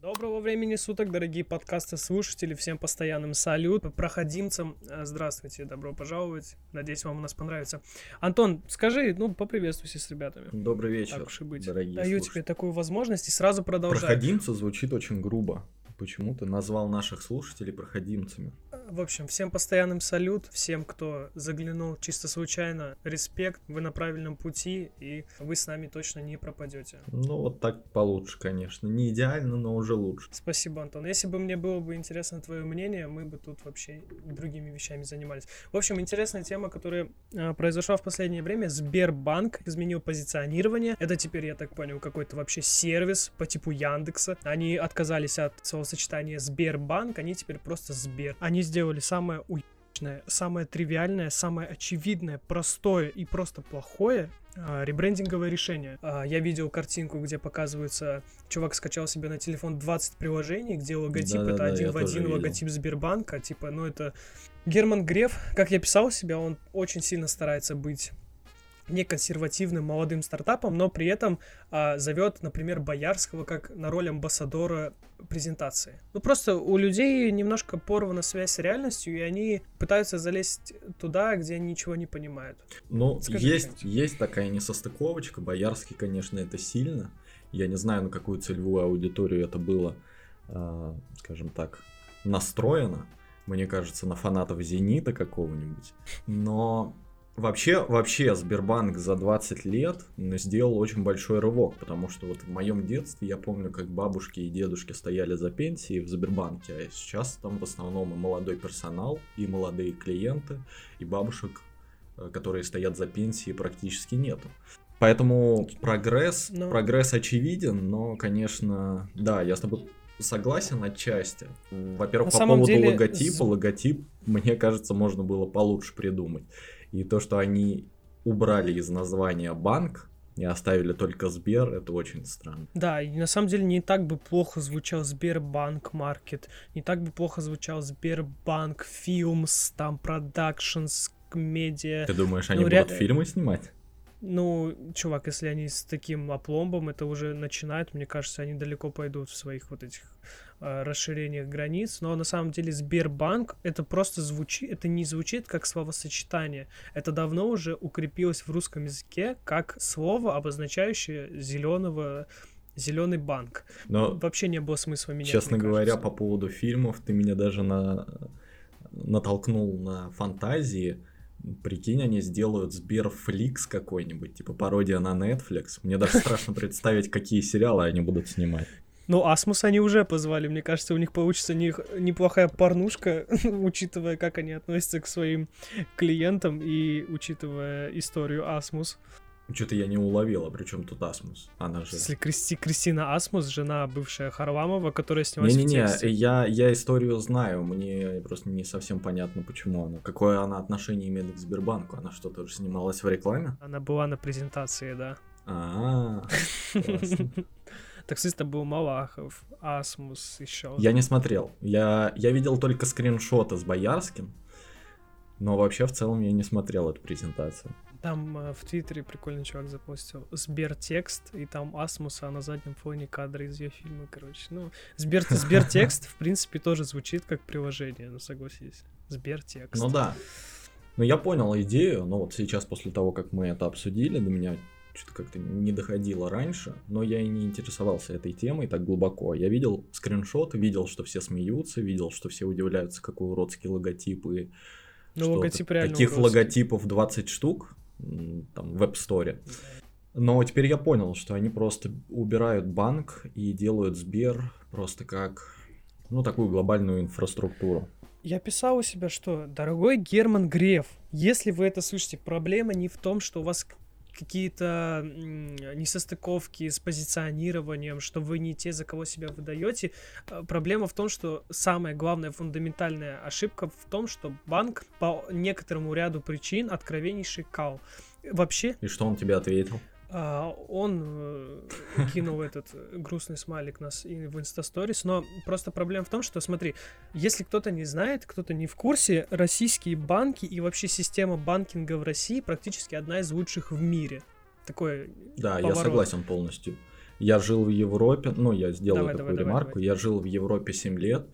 Доброго времени суток, дорогие подкасты слушатели, всем постоянным салют, проходимцам, здравствуйте, добро пожаловать, надеюсь, вам у нас понравится. Антон, скажи, поприветствуйся с ребятами. Добрый вечер, дорогие даю слушатели. Тебе такую возможность и сразу продолжаю. Проходимцы звучит очень грубо, почему ты назвал наших слушателей проходимцами? В общем, всем постоянным салют, всем, кто заглянул чисто случайно, респект, вы на правильном пути, и вы с нами точно не пропадете. Вот так получше, конечно, не идеально, но уже лучше. Спасибо, Антон. Если бы мне было бы интересно твое мнение, мы бы тут вообще другими вещами занимались. В общем, интересная тема, которая произошла в последнее время. Сбербанк изменил позиционирование. Это теперь, я так понял, какой-то вообще сервис по типу Яндекса. Они отказались от словосочетания Сбербанк, они теперь просто Сбер. Они сделали самое уебищное, самое тривиальное, самое очевидное, простое и просто плохое ребрендинговое решение. Я видел картинку, где показывается, чувак скачал себе на телефон 20 приложений, где логотип это один в один логотип Сбербанка. Это Герман Греф, как я писал себя, он очень сильно старается быть неконсервативным молодым стартапом, но при этом зовет, например, Боярского как на роль амбассадора презентации. Просто у людей немножко порвана связь с реальностью, и они пытаются залезть туда, где они ничего не понимают. Есть такая несостыковочка. Боярский, конечно, это сильно. Я не знаю, на какую целевую аудиторию это было, скажем так, настроено. Мне кажется, на фанатов «Зенита» какого-нибудь. Но... Вообще, Сбербанк за 20 лет сделал очень большой рывок, потому что в моем детстве я помню, как бабушки и дедушки стояли за пенсией в Сбербанке, а сейчас там в основном и молодой персонал, и молодые клиенты, и бабушек, которые стоят за пенсией, практически нету. Поэтому прогресс очевиден, но, конечно, да, я с тобой согласен отчасти. Во-первых, по поводу логотипа. Логотип, мне кажется, можно было получше придумать. И то, что они убрали из названия «банк» и оставили только «Сбер», это очень странно. Да, и на самом деле не так бы плохо звучал «Сбербанк Маркет», не так бы плохо звучал «Сбербанк Филмс», там «Продакшнс», «Медиа». Ты думаешь, они будут фильмы снимать? Чувак, если они с таким опломбом это уже начинают, мне кажется, они далеко пойдут в своих этих расширениях границ. Но на самом деле Сбербанк это просто звучит, это не звучит как словосочетание. Это давно уже укрепилось в русском языке как слово, обозначающее зеленый банк. Но вообще не было смысла менять. Честно говоря, по поводу фильмов ты меня даже натолкнул на фантазии. Прикинь, они сделают Сберфликс какой-нибудь, типа пародия на Netflix. Мне даже страшно представить, какие сериалы они будут снимать. Асмус они уже позвали, мне кажется, у них получится неплохая порнушка, учитывая, как они относятся к своим клиентам и учитывая историю Асмус. Что-то я не уловил, а при чем тут Асмус? Она же... Кристина Асмус, жена бывшая Харламова, которая снялась в тексте. Я историю знаю, мне просто не совсем понятно, почему она. Какое она отношение имеет к Сбербанку? Она что, тоже снималась в рекламе? Она была на презентации, да. Таксистом был Малахов, Асмус, еще. Я не смотрел, я видел только скриншоты с Боярским, но вообще в целом я не смотрел эту презентацию. Там в Твиттере прикольный чувак запостил Сбертекст, и там Асмуса, а на заднем фоне кадры из ее фильма, Сбертекст, в принципе, тоже звучит как приложение, согласись. Сбертекст. Да. Я понял идею, но сейчас, после того, как мы это обсудили, до меня что-то как-то не доходило раньше, но я и не интересовался этой темой так глубоко. Я видел скриншоты, видел, что все смеются, видел, что все удивляются, какой уродский логотип, и логотип реально таких уродский. Логотипов 20 штук. Там, в App Store. Но теперь я понял, что они просто убирают банк и делают Сбер просто как, такую глобальную инфраструктуру. Я писал у себя, что, дорогой Герман Греф, если вы это слышите, проблема не в том, что у вас какие-то несостыковки с позиционированием, что вы не те, за кого себя выдаете. Проблема в том, что самая главная фундаментальная ошибка в том, что банк по некоторому ряду причин откровеннейший кал. Вообще... И что он тебе ответил? Он кинул этот грустный смайлик нас и в инстасторис, но просто проблема в том, что, смотри, если кто-то не знает, кто-то не в курсе, российские банки и вообще система банкинга в России практически одна из лучших в мире. Такое. Да, поворот. Я согласен полностью. Я жил в Европе, ну, я сделаю такую ремарку. Я жил в Европе 7 лет,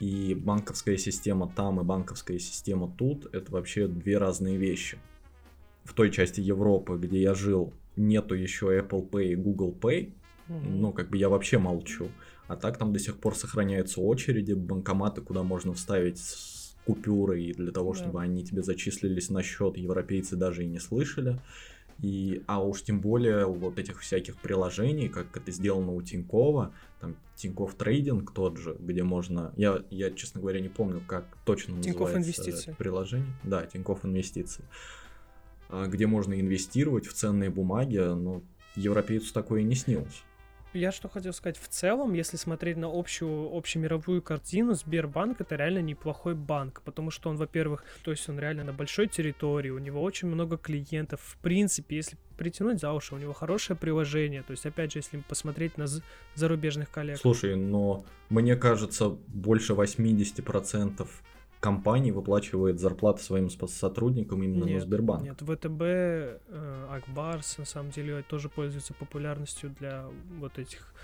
и банковская система там и банковская система тут — это вообще две разные вещи. В той части Европы, где я жил, нету еще Apple Pay и Google Pay, ну, как бы я вообще молчу. А так там до сих пор сохраняются очереди, банкоматы, куда можно вставить купюры, и для того, чтобы они тебе зачислились на счет, европейцы даже и не слышали. И, а уж тем более вот этих всяких приложений, как это сделано у Тинькова, там Тиньков трейдинг тот же, где можно... Я честно говоря, не помню, как точно называется приложение. Да, Тиньков инвестиции. Где можно инвестировать в ценные бумаги, но европейцу такое не снилось. Я что хотел сказать, в целом, если смотреть на общемировую картину, Сбербанк — это реально неплохой банк, потому что он, во-первых, то есть он реально на большой территории, у него очень много клиентов, в принципе, если притянуть за уши, у него хорошее приложение, то есть, опять же, если посмотреть на зарубежных коллег. Слушай, но мне кажется, больше 80% компаний выплачивает зарплаты своим сотрудникам именно на Сбербанк. Нет, ВТБ, Акбарс, на самом деле, тоже пользуются популярностью для вот этих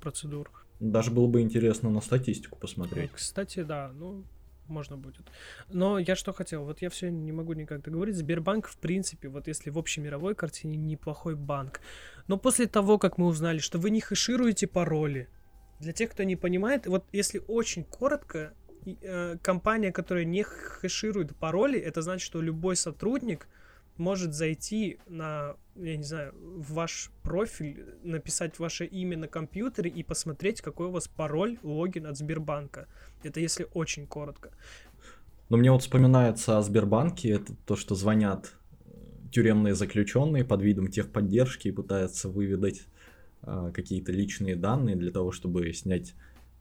процедур. Даже было бы интересно на статистику посмотреть. Кстати, да, ну, можно будет. Но я что хотел, вот я все не могу никак договорить. Сбербанк, в принципе, вот если в общемировой картине, неплохой банк. Но после того, как мы узнали, что вы не хэшируете пароли, для тех, кто не понимает, вот если очень коротко, компания, которая не хэширует пароли, это значит, что любой сотрудник может зайти на, я не знаю, в ваш профиль, написать ваше имя на компьютере и посмотреть, какой у вас пароль, логин от Сбербанка. Это если очень коротко. Но мне вот вспоминается о Сбербанке, это то, что звонят тюремные заключенные под видом техподдержки и пытаются выведать какие-то личные данные для того, чтобы снять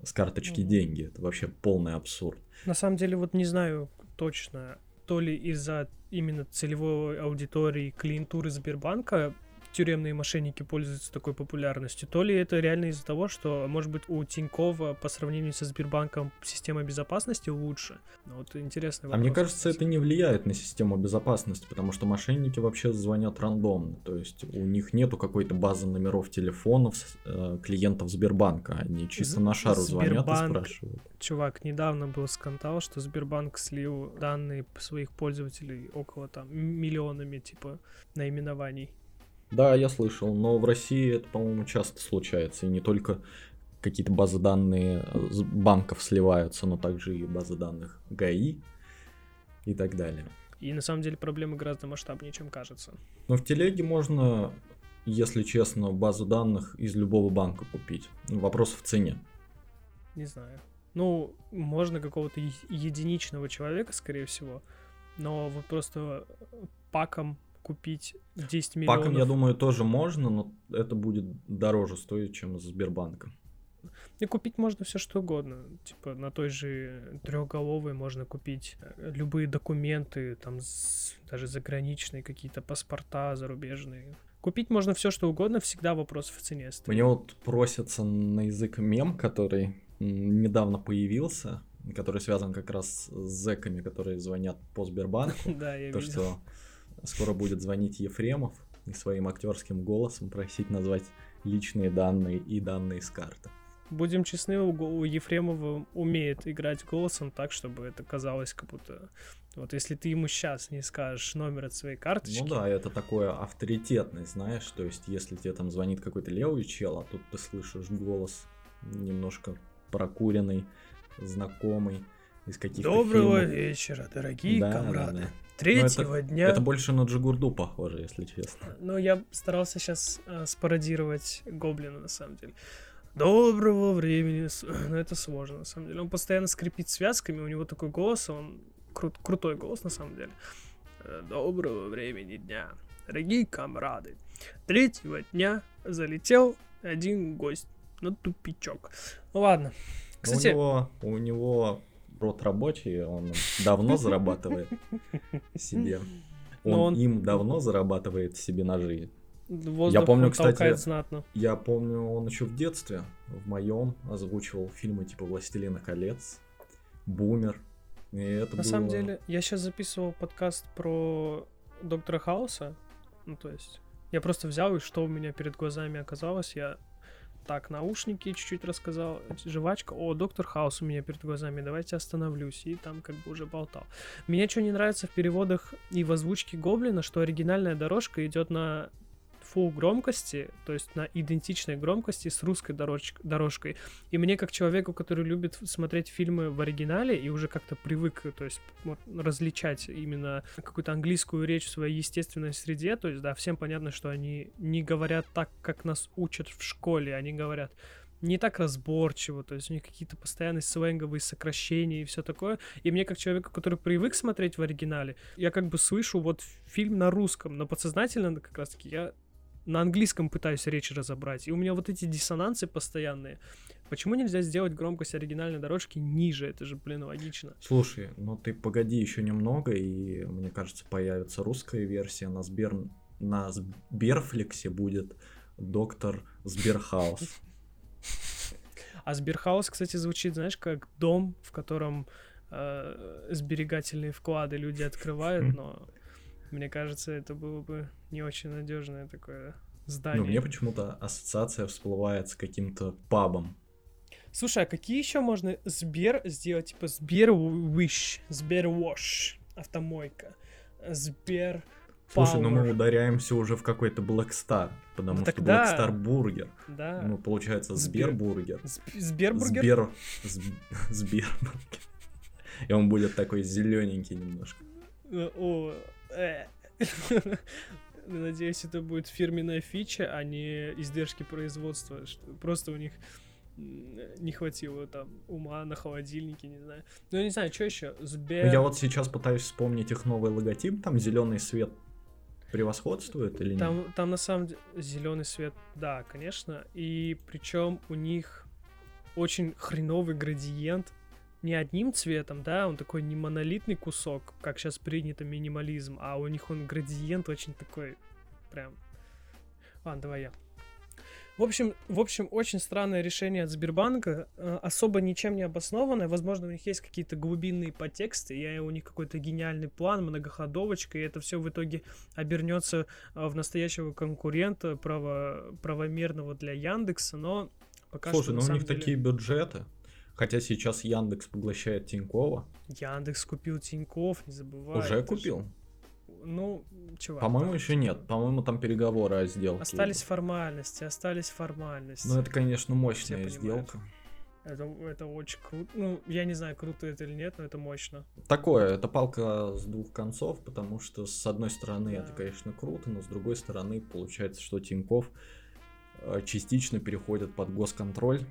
с карточки деньги. Это вообще полный абсурд. На самом деле, вот не знаю точно, то ли из-за именно целевой аудитории клиентуры Сбербанка тюремные мошенники пользуются такой популярностью, то ли это реально из-за того, что, может быть, у Тинькова по сравнению со Сбербанком система безопасности лучше. Вот интересный вопрос. А мне кажется, это не влияет на систему безопасности, потому что мошенники вообще звонят рандомно, то есть у них нету какой-то базы номеров телефонов клиентов Сбербанка, они чисто на шару звонят и спрашивают. Чувак, недавно был скандал, что Сбербанк слил данные своих пользователей около там миллионами типа наименований. Да, я слышал, но в России это, по-моему, часто случается, и не только какие-то базы данных банков сливаются, но также и базы данных ГАИ и так далее. И на самом деле проблема гораздо масштабнее, чем кажется. Но в телеге можно, если честно, базу данных из любого банка купить. Вопрос в цене. Не знаю. Ну, можно какого-то единичного человека, скорее всего, но вот просто паком купить 10 миллионов. Паком, я думаю, тоже можно, но это будет дороже стоить, чем из Сбербанка. И купить можно все что угодно. Типа на той же трехголовой можно купить любые документы, там даже заграничные какие-то паспорта зарубежные. Купить можно все что угодно, всегда вопрос в цене стоит. Мне вот просится на язык мем, который недавно появился, который связан как раз с зэками, которые звонят по Сбербанку. Да, я видел. Скоро будет звонить Ефремов и своим актерским голосом просить назвать личные данные и данные с карты. Будем честны, у Ефремова умеет играть голосом так, чтобы это казалось как будто... Вот если ты ему сейчас не скажешь номер от своей карточки... Ну да, это такое авторитетное, знаешь, то есть если тебе там звонит какой-то левый чел, а тут ты слышишь голос немножко прокуренный, знакомый из каких-то фильмов. Доброго вечера, дорогие камрады. Да. Третьего дня... Это больше на Джигурду похоже, если честно. Но я старался сейчас спародировать Гоблина, на самом деле. Доброго времени... Но это сложно, на самом деле. Он постоянно скрипит связками, у него такой голос, он крутой голос, на самом деле. Доброго времени дня, дорогие камрады. Третьего дня залетел один гость на тупичок. Ну ладно. Кстати... У него... Рот рабочий, он давно зарабатывает себе. Он им давно зарабатывает себе на жизнь. Я помню, кстати, он еще в детстве в моем озвучивал фильмы типа «Властелина колец», «Бумер». И это на самом деле, я сейчас записывал подкаст про Доктора Хауса, ну то есть Я просто взял, и что у меня перед глазами оказалось, я так, наушники чуть-чуть рассказал, жвачка, о, Доктор Хаус у меня перед глазами, давайте остановлюсь, и там как бы уже болтал. Мне что не нравится в переводах и в озвучке Гоблина, что оригинальная дорожка идет на фулл громкости, то есть на идентичной громкости с русской дорожкой. И мне, как человеку, который любит смотреть фильмы в оригинале и уже как-то привык, то есть различать именно какую-то английскую речь в своей естественной среде, то есть, да, всем понятно, что они не говорят так, как нас учат в школе, они говорят не так разборчиво, то есть у них какие-то постоянные сленговые сокращения и все такое. И мне, как человеку, который привык смотреть в оригинале, я как бы слышу вот фильм на русском, но подсознательно как раз-таки я на английском пытаюсь речь разобрать, и у меня вот эти диссонансы постоянные. Почему нельзя сделать громкость оригинальной дорожки ниже? Это же, блин, логично. Слушай, ну ты погоди еще немного, и, мне кажется, появится русская версия. На Сберфлексе будет доктор Сберхаус. А Сберхаус, кстати, звучит, знаешь, как дом, в котором сберегательные вклады люди открывают, но... Мне кажется, это было бы не очень надежное такое здание. Ну, мне почему-то ассоциация всплывает с каким-то пабом. Слушай, а какие еще можно Сбер сделать? Типа Сбервиш, Сбервош, автомойка, Сбер... Слушай, ну мы ударяемся уже в какой-то Блэкстар, потому что Блэкстар бургер. Да. Ну, получается, Сбербургер. Сбербургер? Сбербургер. И он будет такой зелененький немножко. О, надеюсь, это будет фирменная фича, а не издержки производства. Просто у них не хватило там ума на холодильнике, не знаю. Ну, я не знаю, что еще? Я вот сейчас пытаюсь вспомнить их новый логотип. Там зеленый свет превосходствует или нет? Там на самом деле зеленый свет, да, конечно. И причем у них очень хреновый градиент. Не одним цветом, да, он такой не монолитный кусок, как сейчас принято минимализм, а у них он градиент очень такой, прям... Ладно, давай я. В общем, очень странное решение от Сбербанка, особо ничем не обоснованное, возможно, у них есть какие-то глубинные подтексты, и у них какой-то гениальный план, многоходовочка, и это все в итоге обернется в настоящего конкурента, правомерного для Яндекса, но пока что... Слушай, но у них такие бюджеты... Хотя сейчас Яндекс поглощает Тинькова. Яндекс купил Тиньков, не забывай. Уже купил? Ну, чувак. По-моему, да, еще нет. По-моему, там переговоры о сделке. Остались формальности. Ну, это, конечно, мощная сделка. Это очень круто. Ну, я не знаю, круто это или нет, но это мощно. Такое, это палка с двух концов, потому что, с одной стороны, да, это, конечно, круто, но с другой стороны, получается, что Тиньков частично переходит под госконтроль.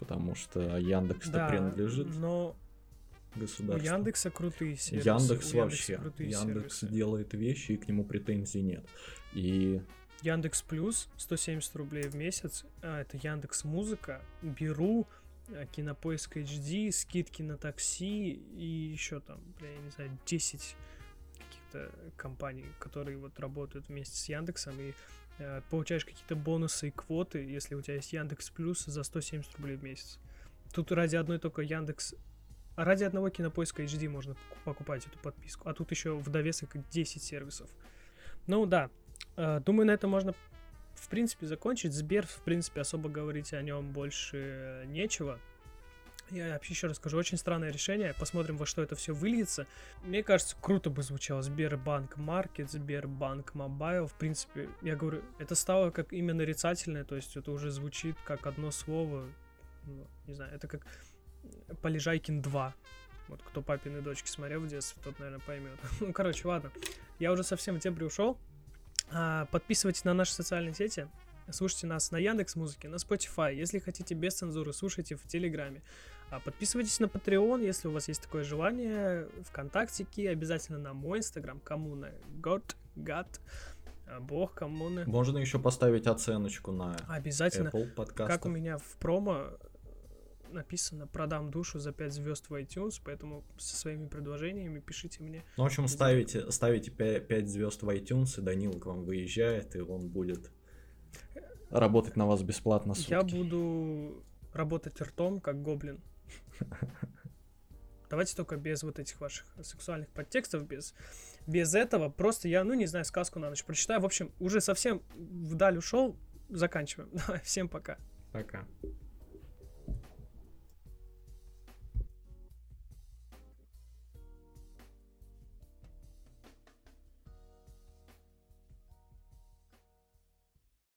Потому что Яндекс-то да, принадлежит но государству. У Яндекса крутые сервисы. Яндекс делает вещи, и к нему претензий нет. И... Яндекс Плюс, 170 рублей в месяц. А, это Яндекс Музыка. Беру, Кинопоиск HD, скидки на такси и еще там, я не знаю, 10 каких-то компаний, которые вот работают вместе с Яндексом и... получаешь какие-то бонусы и квоты, если у тебя есть Яндекс Плюс за 170 рублей в месяц. Тут ради одной только Яндекс... Ради одного Кинопоиска HD можно покупать эту подписку. А тут еще в довесок 10 сервисов. Ну да, думаю, на этом можно, в принципе, закончить. Сбер, в принципе, особо говорить о нем больше нечего. Я вообще еще раз скажу, очень странное решение. Посмотрим, во что это все выльется. Мне кажется, круто бы звучало Сбербанк Маркет, Сбербанк Мобайл. В принципе, я говорю, это стало как имя нарицательное, то есть это уже звучит как одно слово. Ну, не знаю, это как Полежайкин 2. Вот кто папины дочки смотрел в детстве, тот, наверное, поймет. Ну, короче, ладно. Я уже совсем в дебри ушел. Подписывайтесь на наши социальные сети. Слушайте нас на Яндекс.Музыке, на Spotify. Если хотите без цензуры, слушайте в Телеграме. Подписывайтесь на Патреон, если у вас есть такое желание. ВКонтактике, обязательно на мой Инстаграм. Коммуна. Гад. Бог коммуны. Можно еще поставить оценочку на обязательно. Apple подкастах. Как у меня в промо написано, продам душу за 5 звезд в iTunes, поэтому со своими предложениями пишите мне. Ну, в общем, ставите 5 звезд в iTunes, и Данила к вам выезжает, и он будет... Работать на вас бесплатно сутки. Я буду работать ртом, как гоблин. Давайте только без вот этих ваших сексуальных подтекстов, без этого. Просто я, ну, не знаю, сказку на ночь прочитаю. В общем, уже совсем вдаль ушел. Заканчиваем. Всем пока. Пока.